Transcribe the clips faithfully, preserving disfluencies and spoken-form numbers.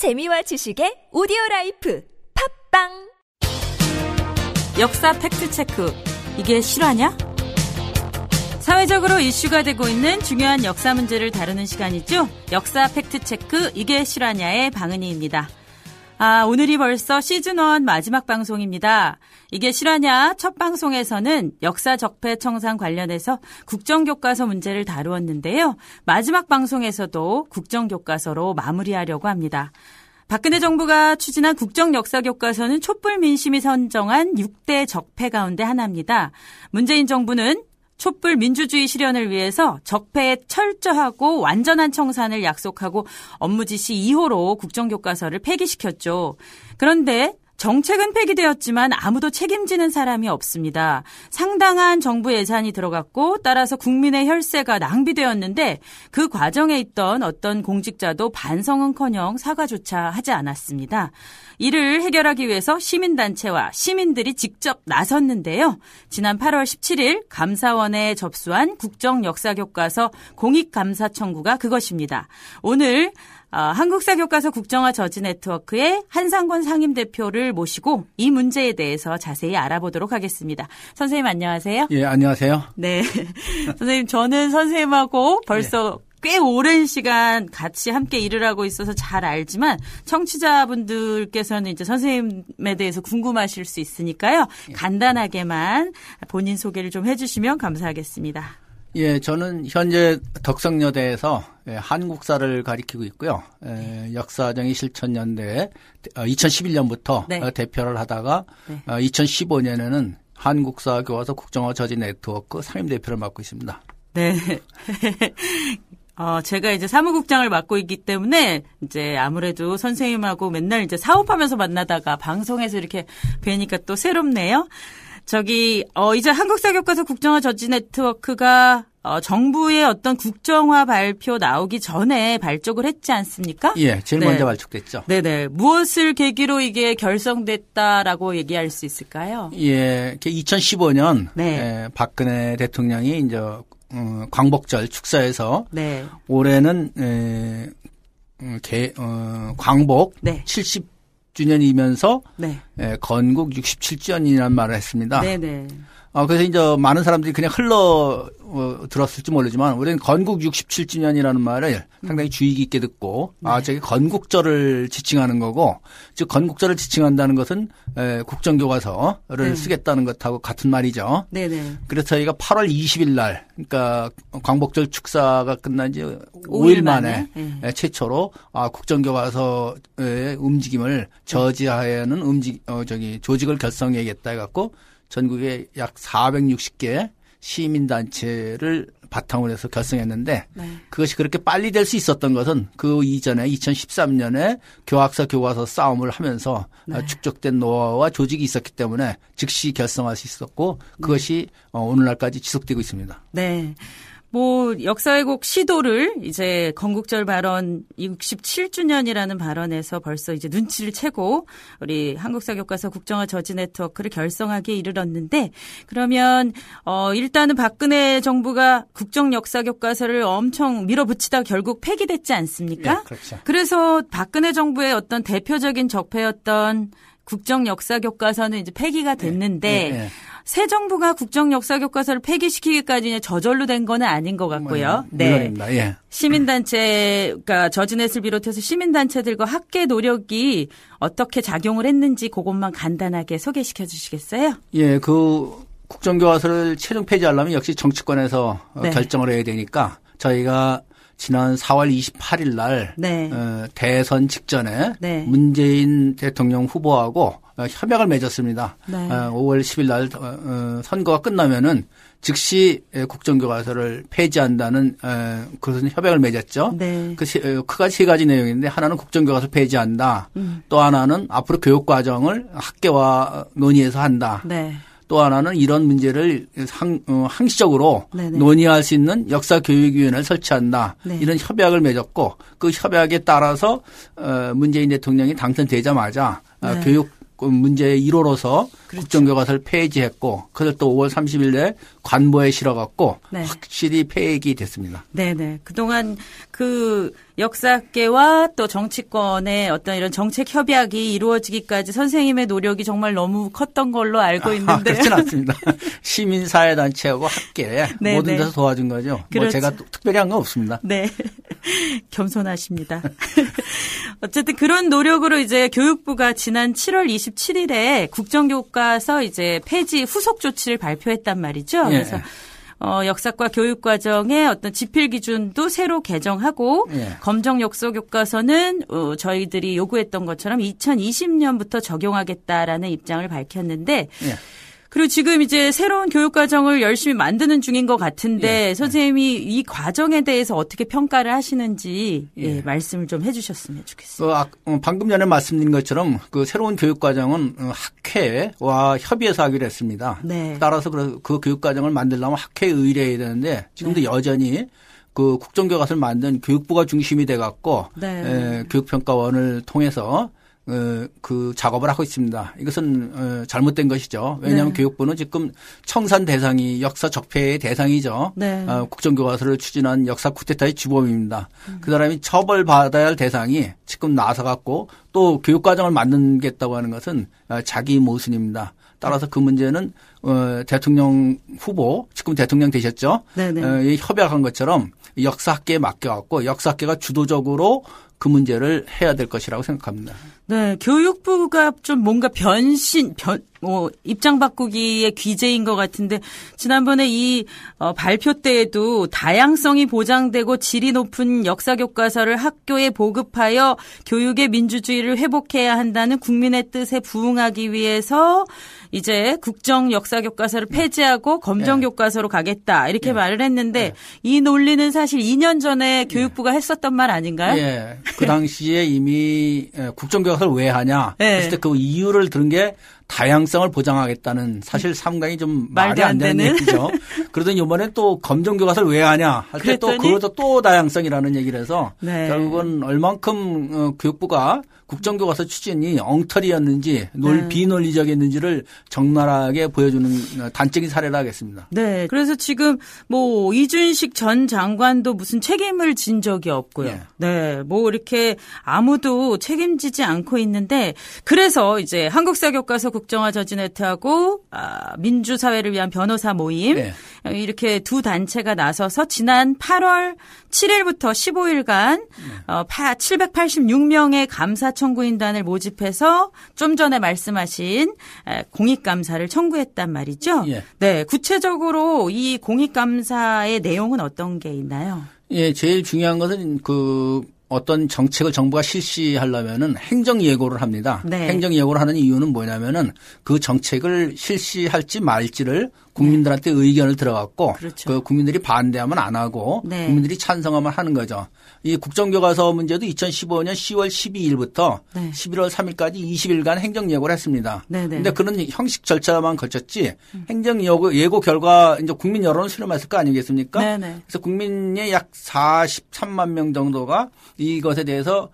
재미와 지식의 오디오라이프 팝빵. 역사 팩트체크, 이게 실화냐? 사회적으로 이슈가 되고 있는 중요한 역사 문제를 다루는 시간이죠. 역사 팩트체크, 이게 실화냐의 방은희입니다. 아, 오늘이 벌써 시즌일 마지막 방송입니다. 이게 실화냐? 첫 방송에서는 역사 적폐 청산 관련해서 국정교과서 문제를 다루었는데요. 마지막 방송에서도 국정교과서로 마무리하려고 합니다. 박근혜 정부가 추진한 국정역사교과서는 촛불 민심이 선정한 육 대 적폐 가운데 하나입니다. 문재인 정부는 촛불 민주주의 실현을 위해서 적폐의 철저하고 완전한 청산을 약속하고 업무 지시 이 호로 국정교과서를 폐기시켰죠. 그런데 정책은 폐기되었지만 아무도 책임지는 사람이 없습니다. 상당한 정부 예산이 들어갔고 따라서 국민의 혈세가 낭비되었는데 그 과정에 있던 어떤 공직자도 반성은커녕 사과조차 하지 않았습니다. 이를 해결하기 위해서 시민단체와 시민들이 직접 나섰는데요. 지난 팔월 십칠일 감사원에 접수한 국정역사교과서 공익감사청구가 그것입니다. 오늘 어, 한국사교과서 국정화 저지 네트워크의 한상권 상임대표를 모시고 이 문제에 대해서 자세히 알아보도록 하겠습니다. 선생님 안녕하세요. 예, 안녕하세요. 네. 선생님, 저는 선생님하고 벌써 예. 꽤 오랜 시간 같이 함께 일을 하고 있어서 잘 알지만 청취자분들께서는 이제 선생님에 대해서 궁금하실 수 있으니까요. 예. 간단하게만 본인 소개를 좀 해주시면 감사하겠습니다. 예, 저는 현재 덕성여대에서 한국사를 가리키고 있고요. 네. 역사정의 실천연대에 이천십일년부터 네. 대표를 하다가 네. 이천십오년에는 한국사교과서 국정화 저지 네트워크 상임대표를 맡고 있습니다. 네. 어, 제가 이제 사무국장을 맡고 있기 때문에 이제 아무래도 선생님하고 맨날 이제 사업하면서 만나다가 방송에서 이렇게 뵈니까 또 새롭네요. 저기 어 이제 한국사교과서 국정화 저지 네트워크가 어, 정부의 어떤 국정화 발표 나오기 전에 발족을 했지 않습니까? 예, 제일 네. 먼저 발족됐죠. 네네. 무엇을 계기로 이게 결성됐다라고 얘기할 수 있을까요? 예, 이천십오년 네. 예, 박근혜 대통령이 이제 음, 광복절 축사에서 네. 올해는 에, 음, 개, 어, 광복 네. 칠십 주년이면서 네. 예, 건국 육십칠주년이라는 말을 했습니다. 네네. 어, 그래서 이제 많은 사람들이 그냥 흘러 어, 들었을지 모르지만 우리는 건국 육십칠주년이라는 말을 음. 상당히 주의 깊게 듣고 네. 아, 저게 건국절을 지칭하는 거고, 즉 건국절을 지칭한다는 것은 에, 국정교과서를 네. 쓰겠다는 것하고 같은 말이죠. 네네. 그래서 저희가 팔월 이십일 날, 그러니까 광복절 축사가 끝난 지 오일 만에 네. 에, 최초로 아, 국정교과서의 움직임을 저지하에는 네. 움직 어, 저기 조직을 결성해야겠다 해갖고. 전국에 약 사백육십개 시민단체를 바탕으로 해서 결성했는데 네. 그것이 그렇게 빨리 될 수 있었던 것은 그 이전에 이천십삼년에 교학사 교과서 싸움을 하면서 네. 축적된 노하우와 조직이 있었기 때문에 즉시 결성할 수 있었고 그것이 네. 오늘날까지 지속되고 있습니다. 네. 뭐 역사왜곡 시도를 이제 건국절 발언 육십칠주년이라는 발언에서 벌써 이제 눈치를 채고 우리 한국사교과서 국정화 저지 네트워크를 결성하기에 이르렀는데, 그러면 어 일단은 박근혜 정부가 국정역사교과서를 엄청 밀어붙이다 결국 폐기됐지 않습니까? 네, 그렇죠. 그래서 박근혜 정부의 어떤 대표적인 적폐였던 국정역사교과서는 이제 폐기가 됐는데 네, 네, 네. 새 정부가 국정역사교과서를 폐기시키기까지 저절로 된 건 아닌 것 같고요. 네. 예. 시민단체, 그러니까 저지넷을 비롯해서 시민단체들과 학계 노력이 어떻게 작용을 했는지 그것만 간단하게 소개시켜 주시겠어요? 예, 그 국정교과서를 최종 폐지하려면 역시 정치권에서 네. 결정을 해야 되니까 저희가 지난 사월 이십팔일 날 네. 어, 대선 직전에 네. 문재인 대통령 후보하고 어, 협약을 맺었습니다. 네. 어, 오월 십일 날 어, 선거가 끝나면은 즉시 국정교과서를 폐지한다는 어, 그런 협약을 맺었죠. 네. 그 크가 세 가지 내용인데 하나는 국정교과서 폐지한다. 음. 또 하나는 앞으로 교육과정을 학계와 논의해서 한다. 네. 또 하나는 이런 문제를 항, 어, 항시적으로 네네. 논의할 수 있는 역사교육위원회를 설치한다. 네. 이런 협약을 맺었고 그 협약에 따라서 어, 문재인 대통령이 당선되자마자 네. 어, 교육 문제의 일호로서 그렇죠. 국정교과서를 폐지했고 그걸 또 오월 삼십일에 관보에 실어갖고 네. 확실히 폐기됐습니다. 네네. 그동안 그 역사학계와 또 정치권의 어떤 이런 정책 협약이 이루어지기까지 선생님의 노력이 정말 너무 컸던 걸로 알고 있는데. 아, 그렇진 않습니다. 시민사회단체하고 학계 네네. 모든 데서 도와준 거죠. 그렇죠. 뭐 제가 특별히 한 건 없습니다. 네. 겸손하십니다. 어쨌든 그런 노력으로 이제 교육부가 지난 칠월 이십칠일에 국정교과서 이제 폐지 후속 조치를 발표했단 말이죠. 예. 그래서 어, 역사과 교육 과정의 어떤 지필 기준도 새로 개정하고 예. 검정 역사 교과서는 어, 저희들이 요구했던 것처럼 이천이십년부터 적용하겠다라는 입장을 밝혔는데 예. 그리고 지금 이제 새로운 교육 과정을 열심히 만드는 중인 것 같은데 예. 선생님이 이 과정에 대해서 어떻게 평가를 하시는지 예. 예, 말씀을 좀 해 주셨으면 좋겠습니다. 그, 아, 방금 전에 말씀드린 것처럼 그 새로운 교육 과정은 학회와 협의해서 하기로 했습니다. 네. 따라서 그, 그 교육 과정을 만들려면 학회에 의뢰해야 되는데 지금도 네. 여전히 그 국정교과서를 만든 교육부가 중심이 돼 갖고 네. 교육평가원을 통해서 그 작업을 하고 있습니다. 이것은 잘못된 것이죠. 왜냐하면 네. 교육부는 지금 청산 대상이 역사 적폐의 대상이죠. 네. 어, 국정교과서를 추진한 역사 쿠데타의 주범입니다. 음. 그 사람이 처벌받아야 할 대상이 지금 나서 갖고 또 교육과정을 만들겠다고 하는 것은 자기 모순입니다. 따라서 그 문제는 어, 대통령 후보, 지금 대통령 되셨죠. 네네. 어, 협약한 것처럼 역사학계에 맡겨갖고 역사학계가 주도적으로 그 문제를 해야 될 것이라고 생각합니다. 네, 교육부가 좀 뭔가 변신, 변, 뭐 입장 바꾸기의 귀재인 것 같은데 지난번에 이 어, 발표 때에도 다양성이 보장되고 질이 높은 역사 교과서를 학교에 보급하여 교육의 민주주의를 회복해야 한다는 국민의 뜻에 부응하기 위해서 이제 국정 역사 교과서를 폐지하고 네. 검정 네. 교과서로 가겠다 이렇게 네. 말을 했는데 네. 이 논리는 사실 이 년 전에 네. 교육부가 했었던 말 아닌가요? 네. 그 당시에 이미 국정교과서를 왜 하냐 했을 네. 때 그 이유를 들은 게 다양성을 보장하겠다는 사실 상당히 좀 말이 안 되는 얘기죠. 그러더니 이번에 또 검정교과서를 왜 하냐 할 때 또 그것도 또 다양성이라는 얘기를 해서 네. 결국은 얼만큼 교육부가 국정교과서 추진이 엉터리였는지 논, 네. 비논리적이었는지를 적나라하게 보여주는 단적인 사례라 하겠습니다. 네. 그래서 지금 뭐 이준식 전 장관도 무슨 책임을 진 적이 없고요. 네. 네. 뭐 이렇게 아무도 책임지지 않고 있는데 그래서 이제 한국사교과서 국정화 저지 네트워크하고 아, 민주사회를 위한 변호사 모임 네. 이렇게 두 단체가 나서서 지난 팔월 칠일부터 십오일간 네. 어, 칠백팔십육명의 감사 청구인단을 모집해서 좀 전에 말씀하신 공익감사를 청구했단 말이죠. 예. 네, 구체적으로 이 공익감사의 내용은 어떤 게 있나요? 예, 제일 중요한 것은 그 어떤 정책을 정부가 실시하려면은 행정 예고를 합니다. 네. 행정 예고를 하는 이유는 뭐냐면은 그 정책을 실시할지 말지를 국민들한테 네. 의견을 들어갖고 그렇죠. 그 국민들이 반대하면 안 하고 네. 국민들이 찬성하면 하는 거죠. 이 국정교과서 문제도 이천십오년 시월 십이일부터 네. 십일월 삼일까지 이십일간 행정 예고를 했습니다. 그런데 그런 형식 절차만 거쳤지 음. 행정 예고, 예고 결과 이제 국민 여론을 수렴했을 거 아니겠습니까? 네네. 그래서 국민의 약 사십삼만 명 정도가 이것에 대해서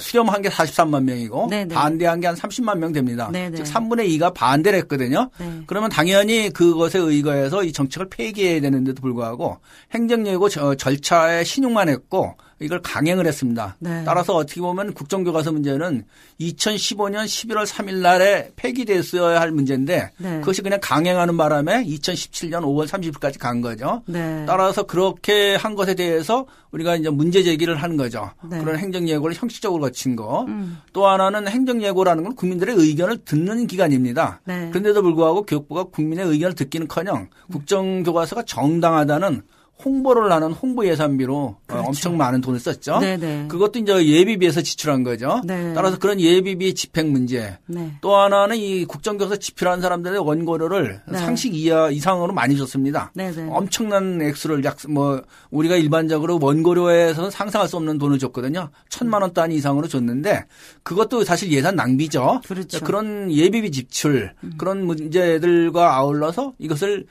수렴한 게 사십삼만 명이고 네네. 반대한 게 한 삼십만 명 됩니다. 네네. 즉 삼분의 이가 반대를 했거든요. 네. 그러면 당연히 그것에 의거해서 이 정책을 폐기해야 되는데도 불구하고 행정예고 절차에 신용만 했고 이걸 강행을 했습니다. 네. 따라서 어떻게 보면 국정교과서 문제는 이천십오년 십일월 삼일 날에 폐기됐어야 할 문제인데 네. 그것이 그냥 강행하는 바람에 이천십칠년 오월 삼십일까지 간 거죠. 네. 따라서 그렇게 한 것에 대해서 우리가 이제 문제 제기를 한 거죠. 네. 그런 행정예고를 형식적으로 거친 거. 음. 또 하나는 행정예고라는 건 국민들의 의견을 듣는 기관입니다. 네. 그런데도 불구하고 교육부가 국민의 의견을 듣기는커녕 국정교과서가 정당하다는 홍보를 하는 홍보 예산비로 그렇죠. 엄청 많은 돈을 썼죠. 네네. 그것도 이제 예비비에서 지출한 거죠. 네. 따라서 그런 예비비 집행 문제. 네. 또 하나는 이 국정교과서 집필한 사람들의 원고료를 네. 상식 이하 이상으로 많이 줬습니다. 네네. 엄청난 액수를 약 뭐 우리가 일반적으로 원고료에서는 상상할 수 없는 돈을 줬거든요. 천만 원 단위 이상으로 줬는데 그것도 사실 예산 낭비죠. 그렇죠. 그런 예비비 지출 음. 그런 문제들과 아울러서 이것을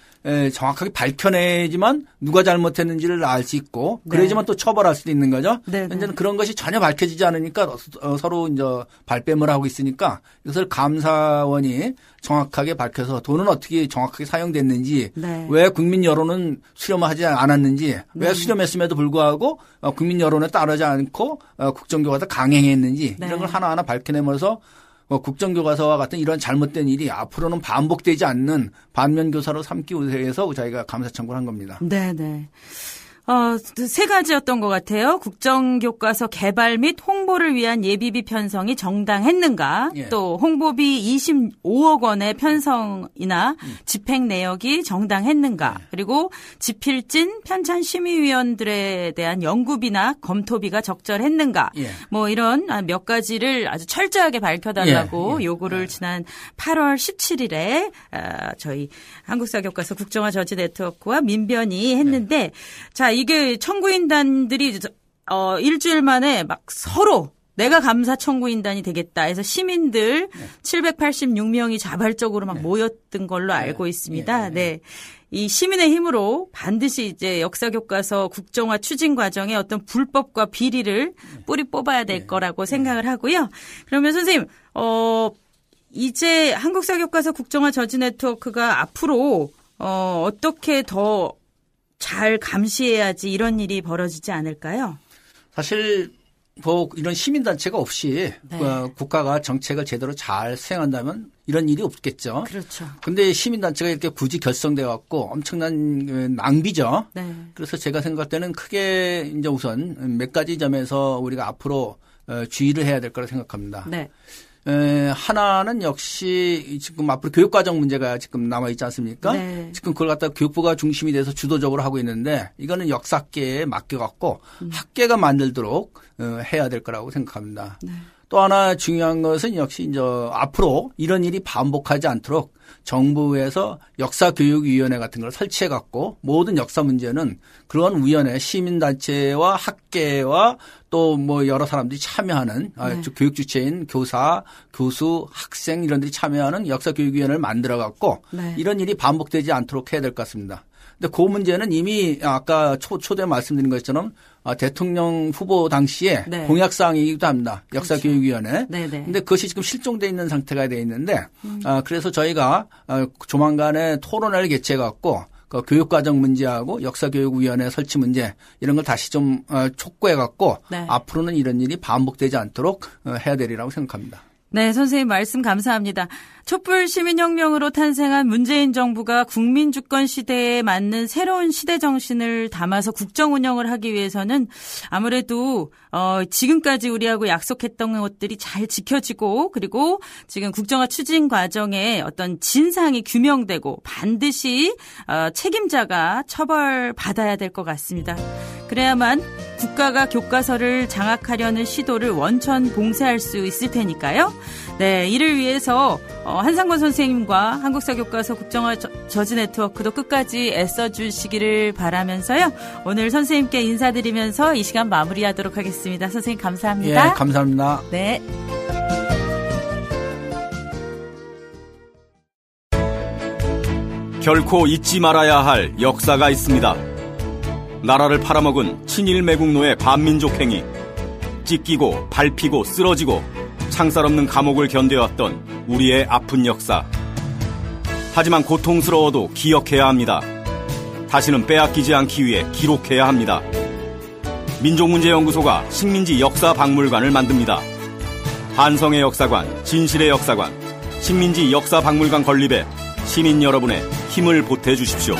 정확하게 밝혀내지만 누가 잘 잘못했는지를 알 수 있고 그래야지만 네. 또 처벌할 수도 있는 거죠. 네, 네. 이제는 그런 것이 전혀 밝혀지지 않으니까 서로 이제 발뺌을 하고 있으니까 이것을 감사원이 정확하게 밝혀서 돈은 어떻게 정확하게 사용됐는지 네. 왜 국민 여론은 수렴하지 않았는지 왜 네. 수렴했음에도 불구하고 국민 여론에 따르지 않고 국정교과서 강행했는지 네. 이런 걸 하나하나 밝혀내면서 뭐 국정교과서와 같은 이런 잘못된 일이 앞으로는 반복되지 않는 반면교사로 삼기 위해서 저희가 감사 청구를 한 겁니다. 네네. 어, 세 가지였던 것 같아요. 국정교과서 개발 및 홍보를 위한 예비비 편성이 정당했는가, 예. 또 홍보비 이십오억 원의 편성이나 음. 집행 내역이 정당했는가, 예. 그리고 지필진 편찬 심의위원들에 대한 연구비나 검토비가 적절했는가, 예. 뭐 이런 몇 가지를 아주 철저하게 밝혀달라고 예. 예. 요구를 예. 지난 팔월 십칠일에 저희 한국사교과서 국정화 저지 네트워크와 민변이 했는데, 예. 자, 이게 청구인단들이 어 일주일 만에 막 서로 내가 감사 청구인단이 되겠다 해서 시민들 네. 칠백팔십육 명이 자발적으로 막 네. 모였던 걸로 알고 있습니다. 네. 네. 네. 이 시민의 힘으로 반드시 이제 역사교과서 국정화 추진 과정에 어떤 불법과 비리를 뿌리 뽑아야 될 네. 거라고 네. 생각을 하고요. 그러면 선생님, 어 이제 한국사교과서 국정화 저지 네트워크가 앞으로 어 어떻게 더 잘 감시해야지 이런 일이 벌어지지 않을까요? 사실 뭐 이런 시민단체가 없이 네. 국가가 정책을 제대로 잘 수행한다면 이런 일이 없겠죠. 그렇죠. 근데 시민단체가 이렇게 굳이 결성돼 갖고 엄청난 낭비죠. 네. 그래서 제가 생각할 때는 크게 이제 우선 몇 가지 점에서 우리가 앞으로 주의를 해야 될 거라 생각합니다. 네. 에, 하나는 역시 지금 앞으로 교육과정 문제가 지금 남아있지 않습니까? 네. 지금 그걸 갖다가 교육부가 중심이 돼서 주도적으로 하고 있는데 이거는 역사학계에 맡겨갖고 음. 학계가 만들도록 어, 해야 될 거라고 생각합니다. 네. 또 하나 중요한 것은 역시 이제 앞으로 이런 일이 반복하지 않도록 정부에서 역사교육위원회 같은 걸 설치해갖고 모든 역사 문제는 그런 위원회, 시민단체와 학계와 또 뭐 여러 사람들이 참여하는 네. 교육 주체인 교사, 교수, 학생 이런 들이 참여하는 역사교육위원회를 만들어갖고 네. 이런 일이 반복되지 않도록 해야 될 것 같습니다. 근데 그 문제는 이미 아까 초, 초대 말씀드린 것처럼 대통령 후보 당시에 네. 공약사항이기도 합니다. 역사교육위원회. 그렇죠. 근데 그것이 지금 실종되어 있는 상태가 되어 있는데 음. 그래서 저희가 조만간에 토론회를 개최해갖고 교육과정 문제하고 역사교육위원회 설치 문제 이런 걸 다시 좀 촉구해갖고 네. 앞으로는 이런 일이 반복되지 않도록 해야 되리라고 생각합니다. 네, 선생님 말씀 감사합니다. 촛불 시민혁명으로 탄생한 문재인 정부가 국민주권 시대에 맞는 새로운 시대 정신을 담아서 국정 운영을 하기 위해서는 아무래도 어, 지금까지 우리하고 약속했던 것들이 잘 지켜지고 그리고 지금 국정화 추진 과정에 어떤 진상이 규명되고 반드시 어, 책임자가 처벌받아야 될 것 같습니다. 그래야만 국가가 교과서를 장악하려는 시도를 원천 봉쇄할 수 있을 테니까요. 네, 이를 위해서 한상권 선생님과 한국사교과서 국정화 저지 네트워크도 끝까지 애써주시기를 바라면서요. 오늘 선생님께 인사드리면서 이 시간 마무리하도록 하겠습니다. 선생님 감사합니다. 예, 감사합니다. 네. 결코 잊지 말아야 할 역사가 있습니다. 나라를 팔아먹은 친일매국노의 반민족 행위, 찢기고 밟히고 쓰러지고 창살 없는 감옥을 견뎌왔던 우리의 아픈 역사. 하지만 고통스러워도 기억해야 합니다. 다시는 빼앗기지 않기 위해 기록해야 합니다. 민족문제연구소가 식민지 역사박물관을 만듭니다. 한성의 역사관, 진실의 역사관, 식민지 역사박물관 건립에 시민 여러분의 힘을 보태주십시오.